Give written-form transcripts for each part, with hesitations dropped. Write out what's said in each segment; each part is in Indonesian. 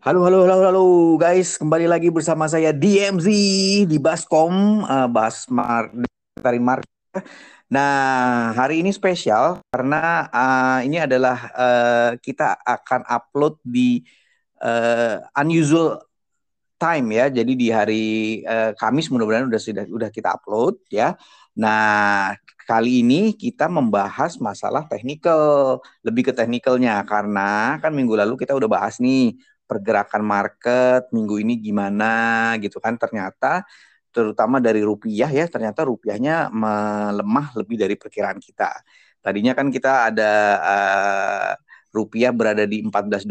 Halo guys, kembali lagi bersama saya DMZ di Baskom, Basmart Tarin Market. Nah, hari ini spesial karena ini adalah kita akan upload di unusual time ya. Jadi di hari Kamis mudah-mudahan sudah kita upload ya. Nah, kali ini kita membahas masalah teknikal, lebih ke teknikalnya karena kan minggu lalu kita udah bahas nih pergerakan market minggu ini gimana gitu kan. Ternyata terutama dari rupiah ya, ternyata rupiahnya melemah lebih dari perkiraan kita. Tadinya kan kita ada rupiah berada di 14.250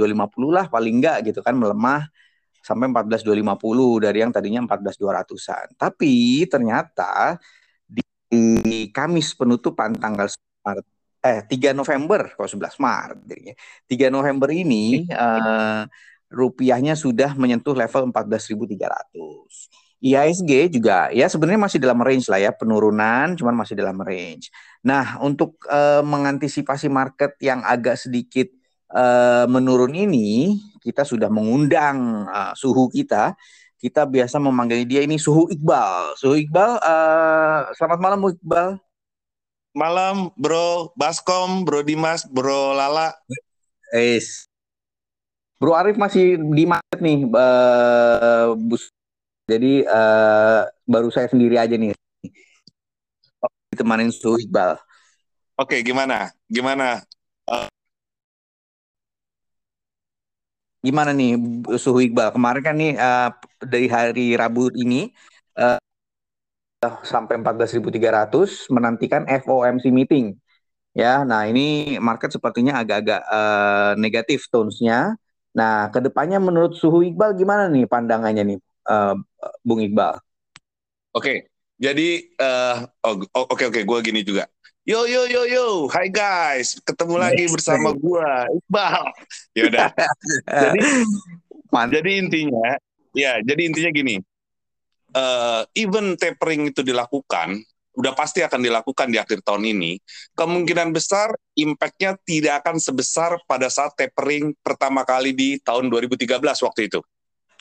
lah paling enggak gitu kan, melemah sampai 14.250 dari yang tadinya 14.200-an. Tapi ternyata di Kamis penutupan tanggal 3 November, kalau 11 Maret, 3 November ini rupiahnya sudah menyentuh level 14.300. IHSG juga ya sebenarnya masih dalam range lah ya, penurunan cuman masih dalam range. Nah, untuk mengantisipasi market yang agak sedikit menurun ini, kita sudah mengundang suhu kita. Kita biasa memanggil dia ini Suhu Iqbal. Suhu Iqbal, selamat malam Iqbal. Malam Bro Baskom, Bro Dimas, Bro Lala. Bro Arif masih di market nih, bus. Jadi baru saya sendiri aja nih. Ditemanin Suhu Iqbal. Oke, gimana? Gimana nih Suhu Iqbal? Kemarin kan nih dari hari Rabu ini sampai 14.300 menantikan FOMC meeting. Ya, nah ini market sepertinya agak-agak negatif tones-nya. Nah, kedepannya menurut Suhu Iqbal gimana nih pandangannya nih Bung Iqbal? Oke, jadi oke, gue gini juga. Yo, hi guys, ketemu lagi bersama gua Iqbal. Yaudah. jadi intinya gini, even tapering itu dilakukan, udah pasti akan dilakukan di akhir tahun ini. Kemungkinan besar impact-nya tidak akan sebesar pada saat tapering pertama kali di tahun 2013 waktu itu.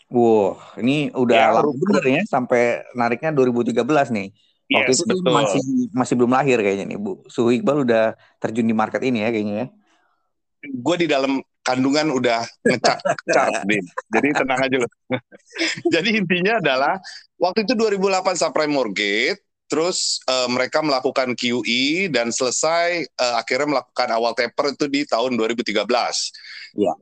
Wow, ini udah lama bener ya, sampai nariknya 2013 nih. Waktu itu betul. masih belum lahir kayaknya nih Bu. Suhu Iqbal udah terjun di market ini ya kayaknya ya. Gue di dalam kandungan udah ngecap jadi tenang aja loh. Jadi intinya adalah waktu itu 2008 subprime mortgage, terus mereka melakukan QE dan selesai akhirnya melakukan awal taper itu di tahun 2013. Iya.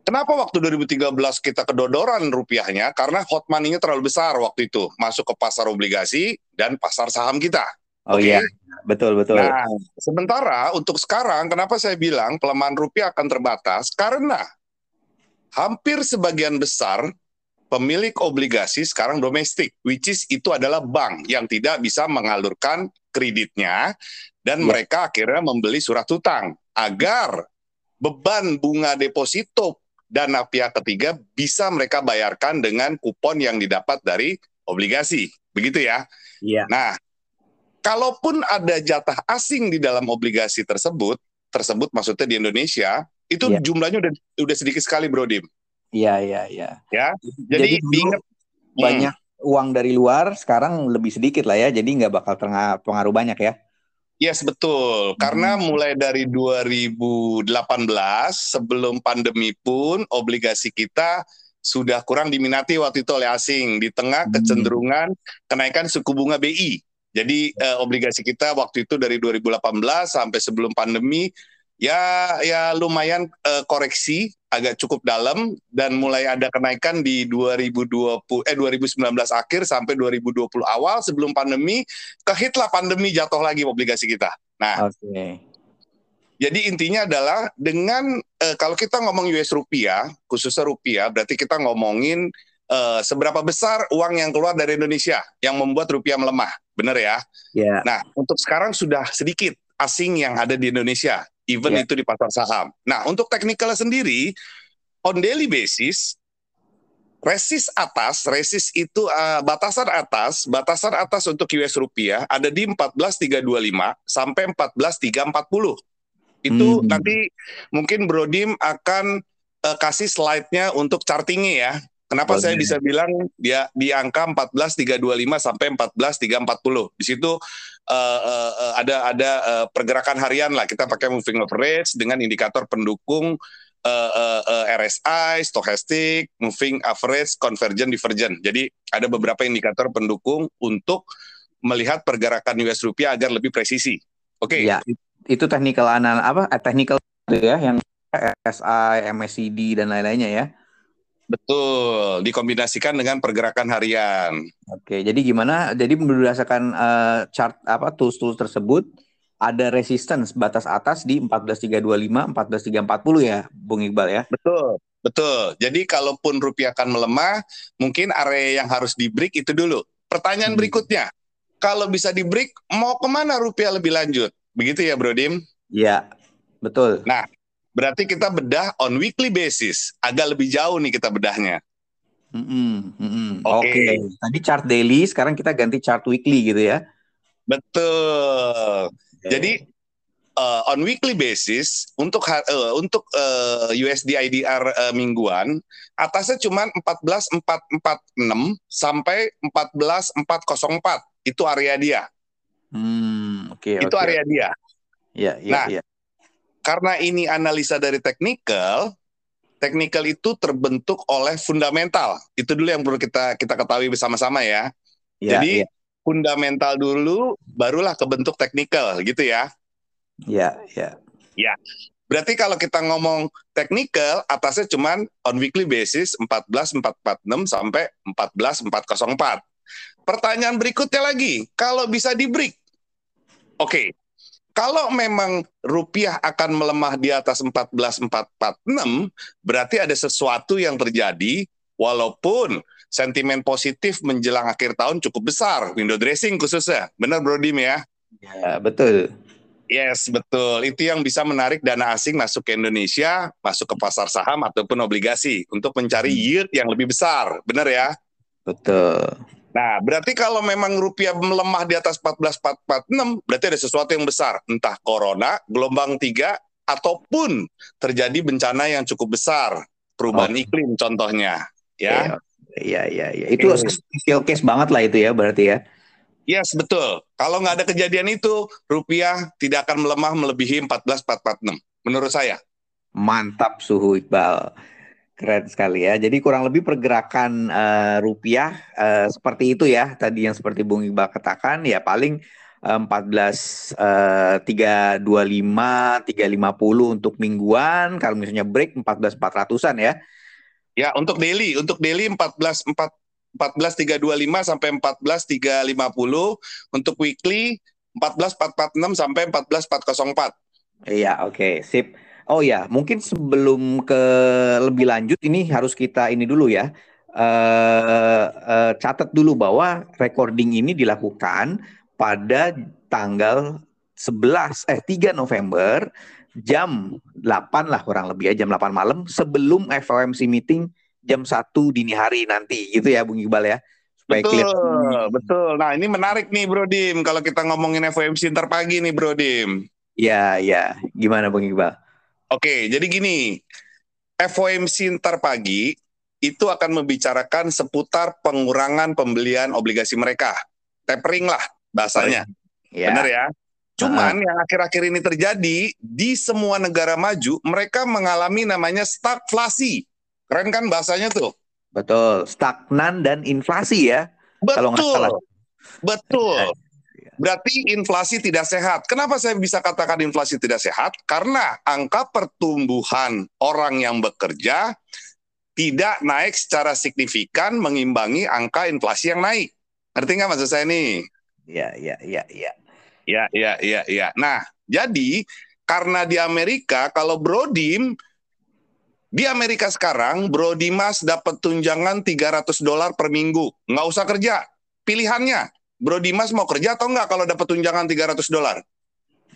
Kenapa waktu 2013 kita kedodoran rupiahnya? Karena hot money-nya terlalu besar waktu itu. Masuk ke pasar obligasi dan pasar saham kita. Oh iya, betul. Nah, sementara untuk sekarang, kenapa saya bilang pelemahan rupiah akan terbatas? Karena hampir sebagian besar pemilik obligasi sekarang domestik, which is itu adalah bank yang tidak bisa mengalurkan kreditnya. Dan mereka akhirnya membeli surat utang agar beban bunga deposito dana pihak ketiga bisa mereka bayarkan dengan kupon yang didapat dari obligasi, begitu ya. Iya. Nah, kalaupun ada jatah asing di dalam obligasi tersebut maksudnya di Indonesia, itu jumlahnya udah sedikit sekali Bro Dim. Iya. Ya, jadi diingat banyak uang dari luar, sekarang lebih sedikit lah ya, jadi nggak bakal pengaruh banyak ya. Yes, betul. Karena mulai dari 2018 sebelum pandemi pun obligasi kita sudah kurang diminati waktu itu oleh asing di tengah kecenderungan kenaikan suku bunga BI. Jadi obligasi kita waktu itu dari 2018 sampai sebelum pandemi ya lumayan koreksi agak cukup dalam dan mulai ada kenaikan di 2019 akhir sampai 2020 awal sebelum pandemi, kehitlah pandemi jatuh lagi obligasi kita. Nah, okay. Jadi intinya adalah dengan kalau kita ngomong US rupiah, khususnya rupiah, berarti kita ngomongin seberapa besar uang yang keluar dari Indonesia yang membuat rupiah melemah, bener ya? Yeah. Nah, untuk sekarang sudah sedikit asing yang ada di Indonesia. Even itu di pasar saham. Nah, untuk teknikal sendiri, on daily basis, resist itu batasan atas untuk US rupiah ada di 14.325 sampai 14.340. Itu nanti mungkin Bro Dim akan kasih slide-nya untuk chartingnya ya. Kenapa saya bisa bilang dia di angka 14.325 sampai 14.340. Di situ ada pergerakan harian lah. Kita pakai moving average dengan indikator pendukung RSI, Stochastic, moving average, convergent, divergent. Jadi ada beberapa indikator pendukung untuk melihat pergerakan US rupiah agar lebih presisi. Oke. Okay. Ya, itu technical analysis apa? Technical ya yang RSI, MACD dan lain-lainnya ya. Betul, dikombinasikan dengan pergerakan harian. Oke, jadi gimana? Jadi berdasarkan chart apa tools-tools tersebut ada resistance batas atas di 14.325, 14.340 ya, Bung Iqbal ya. Betul. Betul. Jadi kalaupun rupiah akan melemah, mungkin area yang harus di-break itu dulu. Pertanyaan berikutnya, kalau bisa di-break, mau kemana rupiah lebih lanjut? Begitu ya, Bro Dim? Iya, betul. Nah, berarti kita bedah on weekly basis. Agak lebih jauh nih kita bedahnya. Oke. Tadi chart daily, sekarang kita ganti chart weekly gitu ya. Betul. Okay. Jadi on weekly basis untuk USD IDR mingguan atasnya cuma 14.446 sampai 14.404. Itu area dia. Oke. Area dia. Iya. Karena ini analisa dari technical itu terbentuk oleh fundamental. Itu dulu yang perlu kita ketahui bersama-sama ya. Jadi fundamental dulu, barulah kebentuk technical gitu ya. Iya. Berarti kalau kita ngomong technical, atasnya cuman on weekly basis 14.446 sampai 14.404. Pertanyaan berikutnya lagi, kalau bisa di-break. Oke. Kalau memang rupiah akan melemah di atas 14.446, berarti ada sesuatu yang terjadi walaupun sentimen positif menjelang akhir tahun cukup besar, window dressing khususnya. Benar Bro Dim ya? Ya, betul. Yes, betul. Itu yang bisa menarik dana asing masuk ke Indonesia, masuk ke pasar saham ataupun obligasi untuk mencari yield yang lebih besar. Benar ya? Betul. Nah, berarti kalau memang rupiah melemah di atas 14.446, berarti ada sesuatu yang besar. Entah corona, gelombang 3, ataupun terjadi bencana yang cukup besar. Perubahan iklim contohnya. Iya. Itu special case banget lah itu ya berarti ya. Yes, betul. Kalau nggak ada kejadian itu, rupiah tidak akan melemah melebihi 14.446. Menurut saya. Mantap, Suhu Iqbal. Keren sekali ya. Jadi kurang lebih pergerakan rupiah seperti itu ya. Tadi yang seperti Bung Iqbal katakan ya paling 14.325, 3.50 untuk mingguan. Kalau misalnya break 14.400-an ya. Ya untuk daily 14.325 sampai 14.350, untuk weekly 14.446 sampai 14.404. Iya, oke, sip. Oh ya, mungkin sebelum ke lebih lanjut ini harus kita ini dulu ya, catat dulu bahwa recording ini dilakukan pada tanggal 3 November jam 8 lah kurang lebih ya, jam 8 malam sebelum FOMC meeting jam 1 dini hari nanti gitu ya Bung Iqbal ya. Betul. Nah ini menarik nih Bro Dim, kalau kita ngomongin FOMC ntar pagi nih Bro Dim. Ya, gimana Bung Iqbal? Oke, jadi gini, FOMC ntar pagi itu akan membicarakan seputar pengurangan pembelian obligasi mereka. Tapering lah bahasanya. Ya. Benar ya? Cuman yang akhir-akhir ini terjadi, di semua negara maju, mereka mengalami namanya stagflasi. Keren kan bahasanya tuh? Betul, stagnan dan inflasi ya. Betul. Berarti inflasi tidak sehat. Kenapa saya bisa katakan inflasi tidak sehat? Karena angka pertumbuhan orang yang bekerja tidak naik secara signifikan mengimbangi angka inflasi yang naik. Ngerti nggak maksud saya nih? Iya. Nah, jadi karena di Amerika, kalau Brodim, di Amerika sekarang Bro Dimas dapat tunjangan $300 per minggu. Nggak usah kerja. Pilihannya. Bro Dimas mau kerja atau enggak kalau dapat tunjangan $300?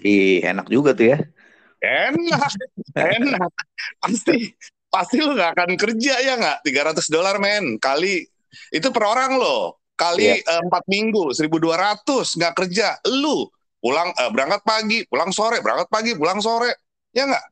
Ih, enak juga tuh ya. Enak. Pasti lu gak akan kerja ya enggak? $300 men, kali itu per orang loh. Kali 4 minggu, 1.200 gak kerja. Lu pulang berangkat pagi, pulang sore, ya enggak?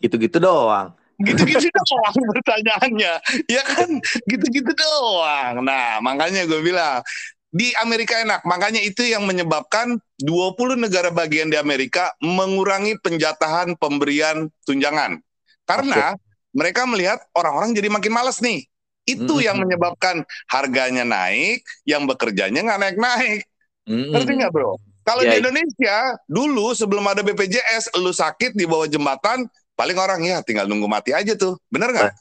Gitu-gitu doang. Gitu-gitu doang pertanyaannya. Ya kan, gitu-gitu doang. Nah, makanya gue bilang, di Amerika enak. Makanya itu yang menyebabkan 20 negara bagian di Amerika mengurangi penjatahan pemberian tunjangan. Karena mereka melihat orang-orang jadi makin malas nih. Itu yang menyebabkan harganya naik, yang bekerjanya nggak naik-naik. Ngerti nggak, bro? Kalau di Indonesia, dulu sebelum ada BPJS, lu sakit di bawah jembatan, paling orang ya tinggal nunggu mati aja tuh. Bener nggak?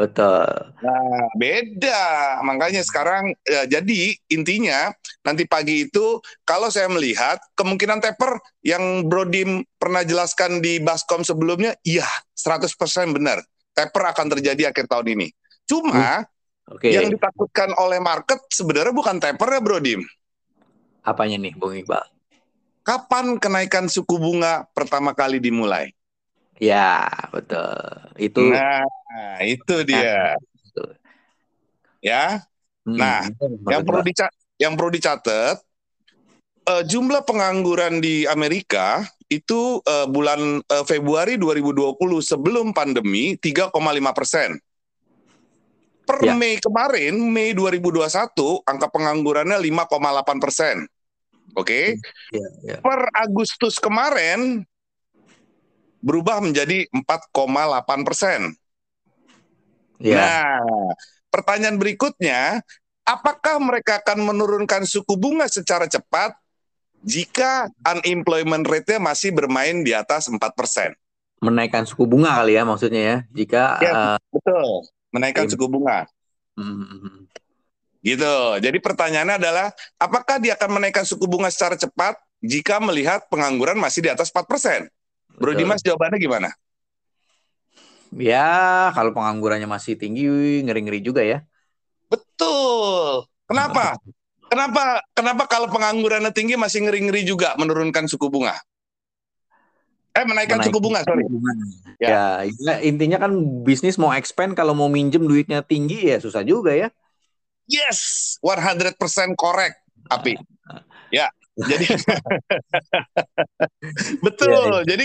Betul. Nah, beda. Makanya sekarang, ya, jadi intinya nanti pagi itu, kalau saya melihat, kemungkinan taper yang Bro Dim pernah jelaskan di Baskom sebelumnya, iya 100% benar. Taper akan terjadi akhir tahun ini. Cuma yang ditakutkan oleh market sebenarnya bukan taper ya, Bro Dim. Apanya nih, Bung Iqbal? Kapan kenaikan suku bunga pertama kali dimulai? Ya, betul. Itu. Nah, itu dia. Betul. Ya. Nah, yang perlu dicatat, jumlah pengangguran di Amerika itu bulan Februari 2020 sebelum pandemi 3,5%. Mei kemarin, Mei 2021, angka penganggurannya 5,8%. Oke, per Agustus kemarin berubah menjadi 4,8%. Nah, pertanyaan berikutnya, apakah mereka akan menurunkan suku bunga secara cepat jika unemployment rate-nya masih bermain di atas 4%? Menaikkan suku bunga kali ya maksudnya ya, jika betul, menaikkan suku bunga. Gitu. Jadi pertanyaannya adalah, apakah dia akan menaikkan suku bunga secara cepat jika melihat pengangguran masih di atas 4%? Bro Dimas, jawabannya gimana? Ya, kalau penganggurannya masih tinggi, ngeri-ngeri juga ya. Betul. Kenapa? Kenapa kalau penganggurannya tinggi masih ngeri-ngeri juga menurunkan suku bunga? Menaikkan suku bunga, sorry. Ya, intinya kan bisnis mau expand, kalau mau minjem duitnya tinggi ya susah juga ya. Yes, 100% correct, Api. Ya, jadi betul. Jadi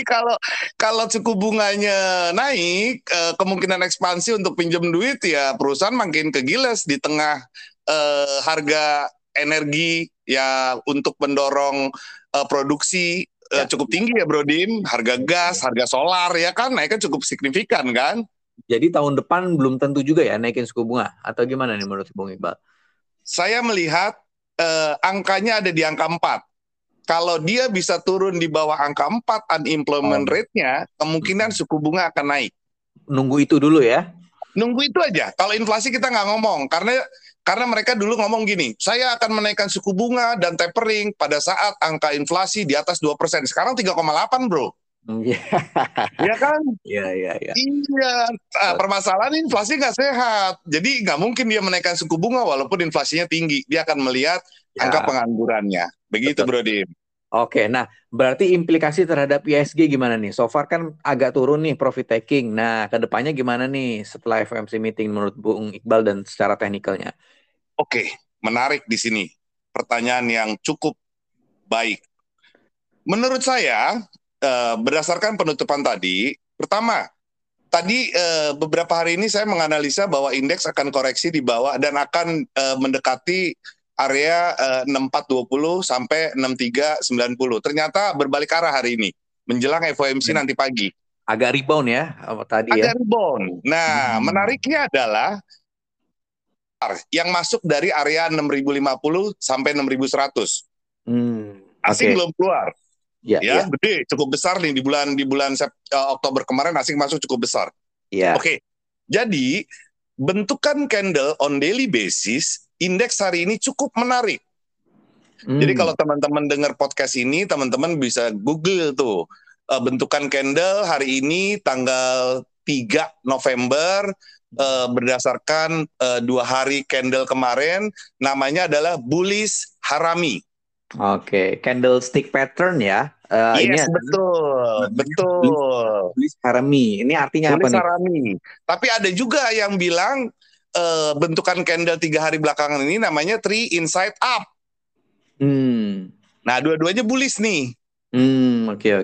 kalau suku bunganya naik, kemungkinan ekspansi untuk pinjam duit ya perusahaan makin kegiles di tengah harga energi ya untuk mendorong produksi cukup tinggi ya, Bro Dim. Harga gas, harga solar ya kan naiknya cukup signifikan kan. Jadi tahun depan belum tentu juga ya naikin suku bunga atau gimana nih menurut Bung Iqbal? Saya melihat angkanya ada di angka 4. Kalau dia bisa turun di bawah angka 4 unemployment rate-nya, kemungkinan suku bunga akan naik. Nunggu itu dulu ya? Nunggu itu aja. Kalau inflasi kita nggak ngomong karena mereka dulu ngomong gini, saya akan menaikkan suku bunga dan tapering pada saat angka inflasi di atas 2%. Sekarang 3,8, bro. Iya kan? Iya. Iya, permasalahan inflasi nggak sehat. Jadi nggak mungkin dia menaikkan suku bunga walaupun inflasinya tinggi. Dia akan melihat angka penganggurannya. Begitu, Bro Dim. Oke, nah berarti implikasi terhadap IHSG gimana nih? So far kan agak turun nih profit taking. Nah, kedepannya gimana nih setelah FOMC meeting menurut Bung Iqbal dan secara teknikalnya? Oke, menarik di sini. Pertanyaan yang cukup baik. Menurut saya, berdasarkan penutupan tadi, pertama, tadi beberapa hari ini saya menganalisa bahwa indeks akan koreksi di bawah dan akan mendekati area 6420 sampai 6390. Ternyata berbalik arah hari ini, menjelang FOMC nanti pagi. Agak rebound ya tadi ya. Agak rebound. Nah, menariknya adalah yang masuk dari area 6050 sampai 6100. Asing belum keluar. Ya, gede, cukup besar nih di bulan Oktober kemarin asing masuk cukup besar. Oke, jadi bentukan candle on daily basis indeks hari ini cukup menarik. Jadi kalau teman-teman dengar podcast ini, teman-teman bisa Google tuh bentukan candle hari ini tanggal 3 November berdasarkan 2 hari candle kemarin, namanya adalah bullish harami. Oke, candlestick pattern ya. Yes, betul. Bullish harami. Ini artinya bullish apa harami nih? Tapi ada juga yang bilang bentukan candle 3 hari belakangan ini namanya three inside up. Nah, dua-duanya bullish nih. Oke.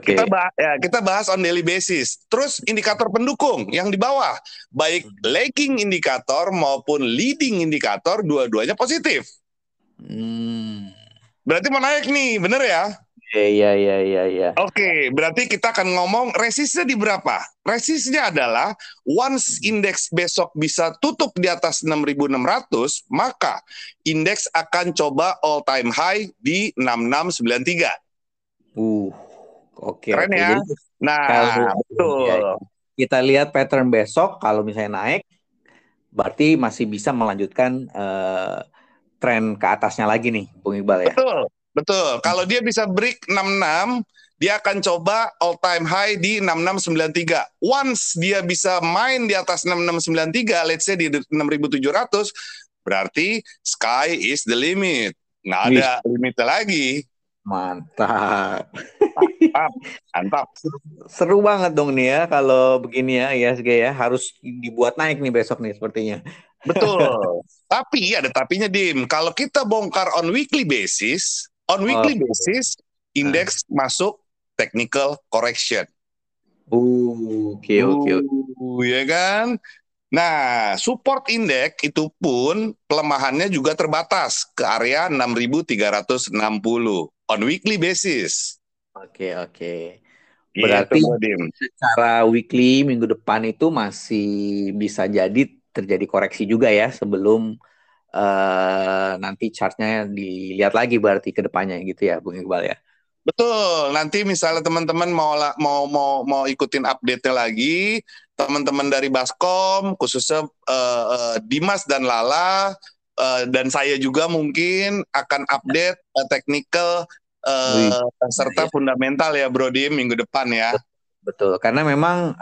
Kita bahas on daily basis. Terus indikator pendukung yang di bawah, baik lagging indikator maupun leading indikator, dua-duanya positif. Berarti mau naik nih, bener ya? Iya. Oke, berarti kita akan ngomong resistnya di berapa? Resistnya adalah once indeks besok bisa tutup di atas 6.600, maka indeks akan coba all time high di 6693. Oke. Keren ya. Jadi, nah, betul. Ya, kita lihat pattern besok kalau misalnya naik, berarti masih bisa melanjutkan tren ke atasnya lagi nih, Bung Iqbal ya. Betul. Kalau dia bisa break 66, dia akan coba all time high di 6693. Once dia bisa main di atas 6693, let's say di 6700, berarti sky is the limit. Nggak ada limitnya lagi. Mantap. Seru banget dong nih ya kalau begini ya IHSG ya, harus dibuat naik nih besok nih sepertinya. Betul. Tapi ada tapinya, Dim. Kalau kita bongkar on weekly basis, indeks masuk technical correction. Oke. Ya kan? Nah, support indeks itu pun pelemahannya juga terbatas ke area 6.360 on weekly basis. Oke. Berarti secara weekly minggu depan itu masih bisa jadi terjadi koreksi juga ya sebelum nanti chartnya dilihat lagi berarti ke depannya gitu ya, Bung Iqbal ya. Betul. Nanti misalnya teman-teman mau ikutin update-nya lagi, teman-teman dari Baskom khususnya Dimas dan Lala dan saya juga mungkin akan update technical serta fundamental ya Bro Dim minggu depan ya. Betul. Karena memang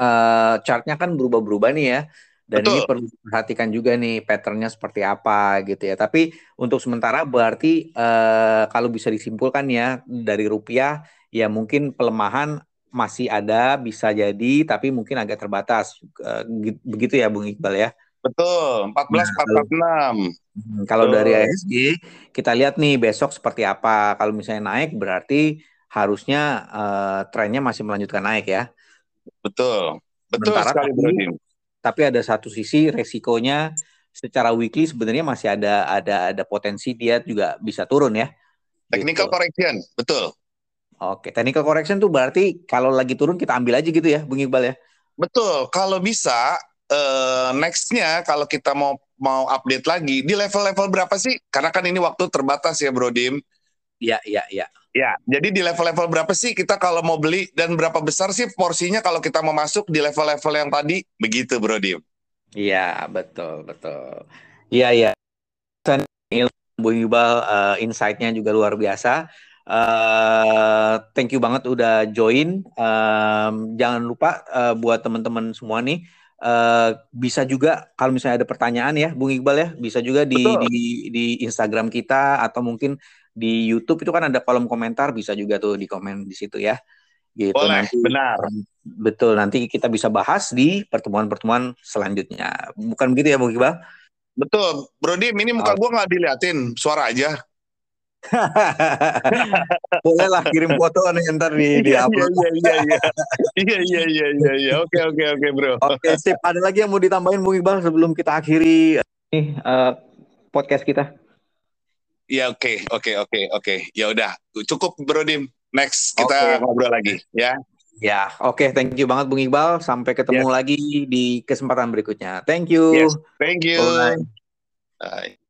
chart-nya kan berubah-berubah nih ya. Dan ini perlu diperhatikan juga nih patternnya seperti apa gitu ya. Tapi untuk sementara berarti kalau bisa disimpulkan ya dari rupiah ya mungkin pelemahan masih ada bisa jadi tapi mungkin agak terbatas. Begitu ya Bung Iqbal ya. Betul, 14.446. Kalau dari IHSG kita lihat nih besok seperti apa. Kalau misalnya naik berarti harusnya trennya masih melanjutkan naik ya. Betul sementara sekali Bro Dim. Tapi ada satu sisi resikonya secara weekly sebenarnya masih ada potensi dia juga bisa turun ya. Technical correction, betul. Oke, technical correction tuh berarti kalau lagi turun kita ambil aja gitu ya, Bung Iqbal ya. Betul, kalau bisa next-nya kalau kita mau update lagi di level-level berapa sih? Karena kan ini waktu terbatas ya, Bro Dim. Iya. Ya, jadi di level-level berapa sih kita kalau mau beli dan berapa besar sih porsinya kalau kita mau masuk di level-level yang tadi? Begitu Bro Dim. Iya, betul. Iya. Bung Iqbal, insight-nya juga luar biasa. Thank you banget udah join. Jangan lupa buat teman-teman semua nih bisa juga kalau misalnya ada pertanyaan ya Bung Iqbal ya, bisa juga di Instagram kita atau mungkin di YouTube itu kan ada kolom komentar, bisa juga tuh di komen di situ ya. Gitu. Boleh, nanti, benar. Betul, nanti kita bisa bahas di pertemuan-pertemuan selanjutnya. Bukan begitu ya Bung Iqbal? Betul. Bro Dim, ini muka gua nggak diliatin, suara aja. Bolehlah kirim foto ntar di upload. Iya. Oke bro. Oke, sip. Ada lagi yang mau ditambahin Bung Iqbal sebelum kita akhiri nih podcast kita? Ya oke. Ya udah cukup Bro Dim. Next kita ngobrol lagi ya. Ya oke. Thank you banget Bung Iqbal. Sampai ketemu lagi di kesempatan berikutnya. Thank you. Yes, thank you. Bye.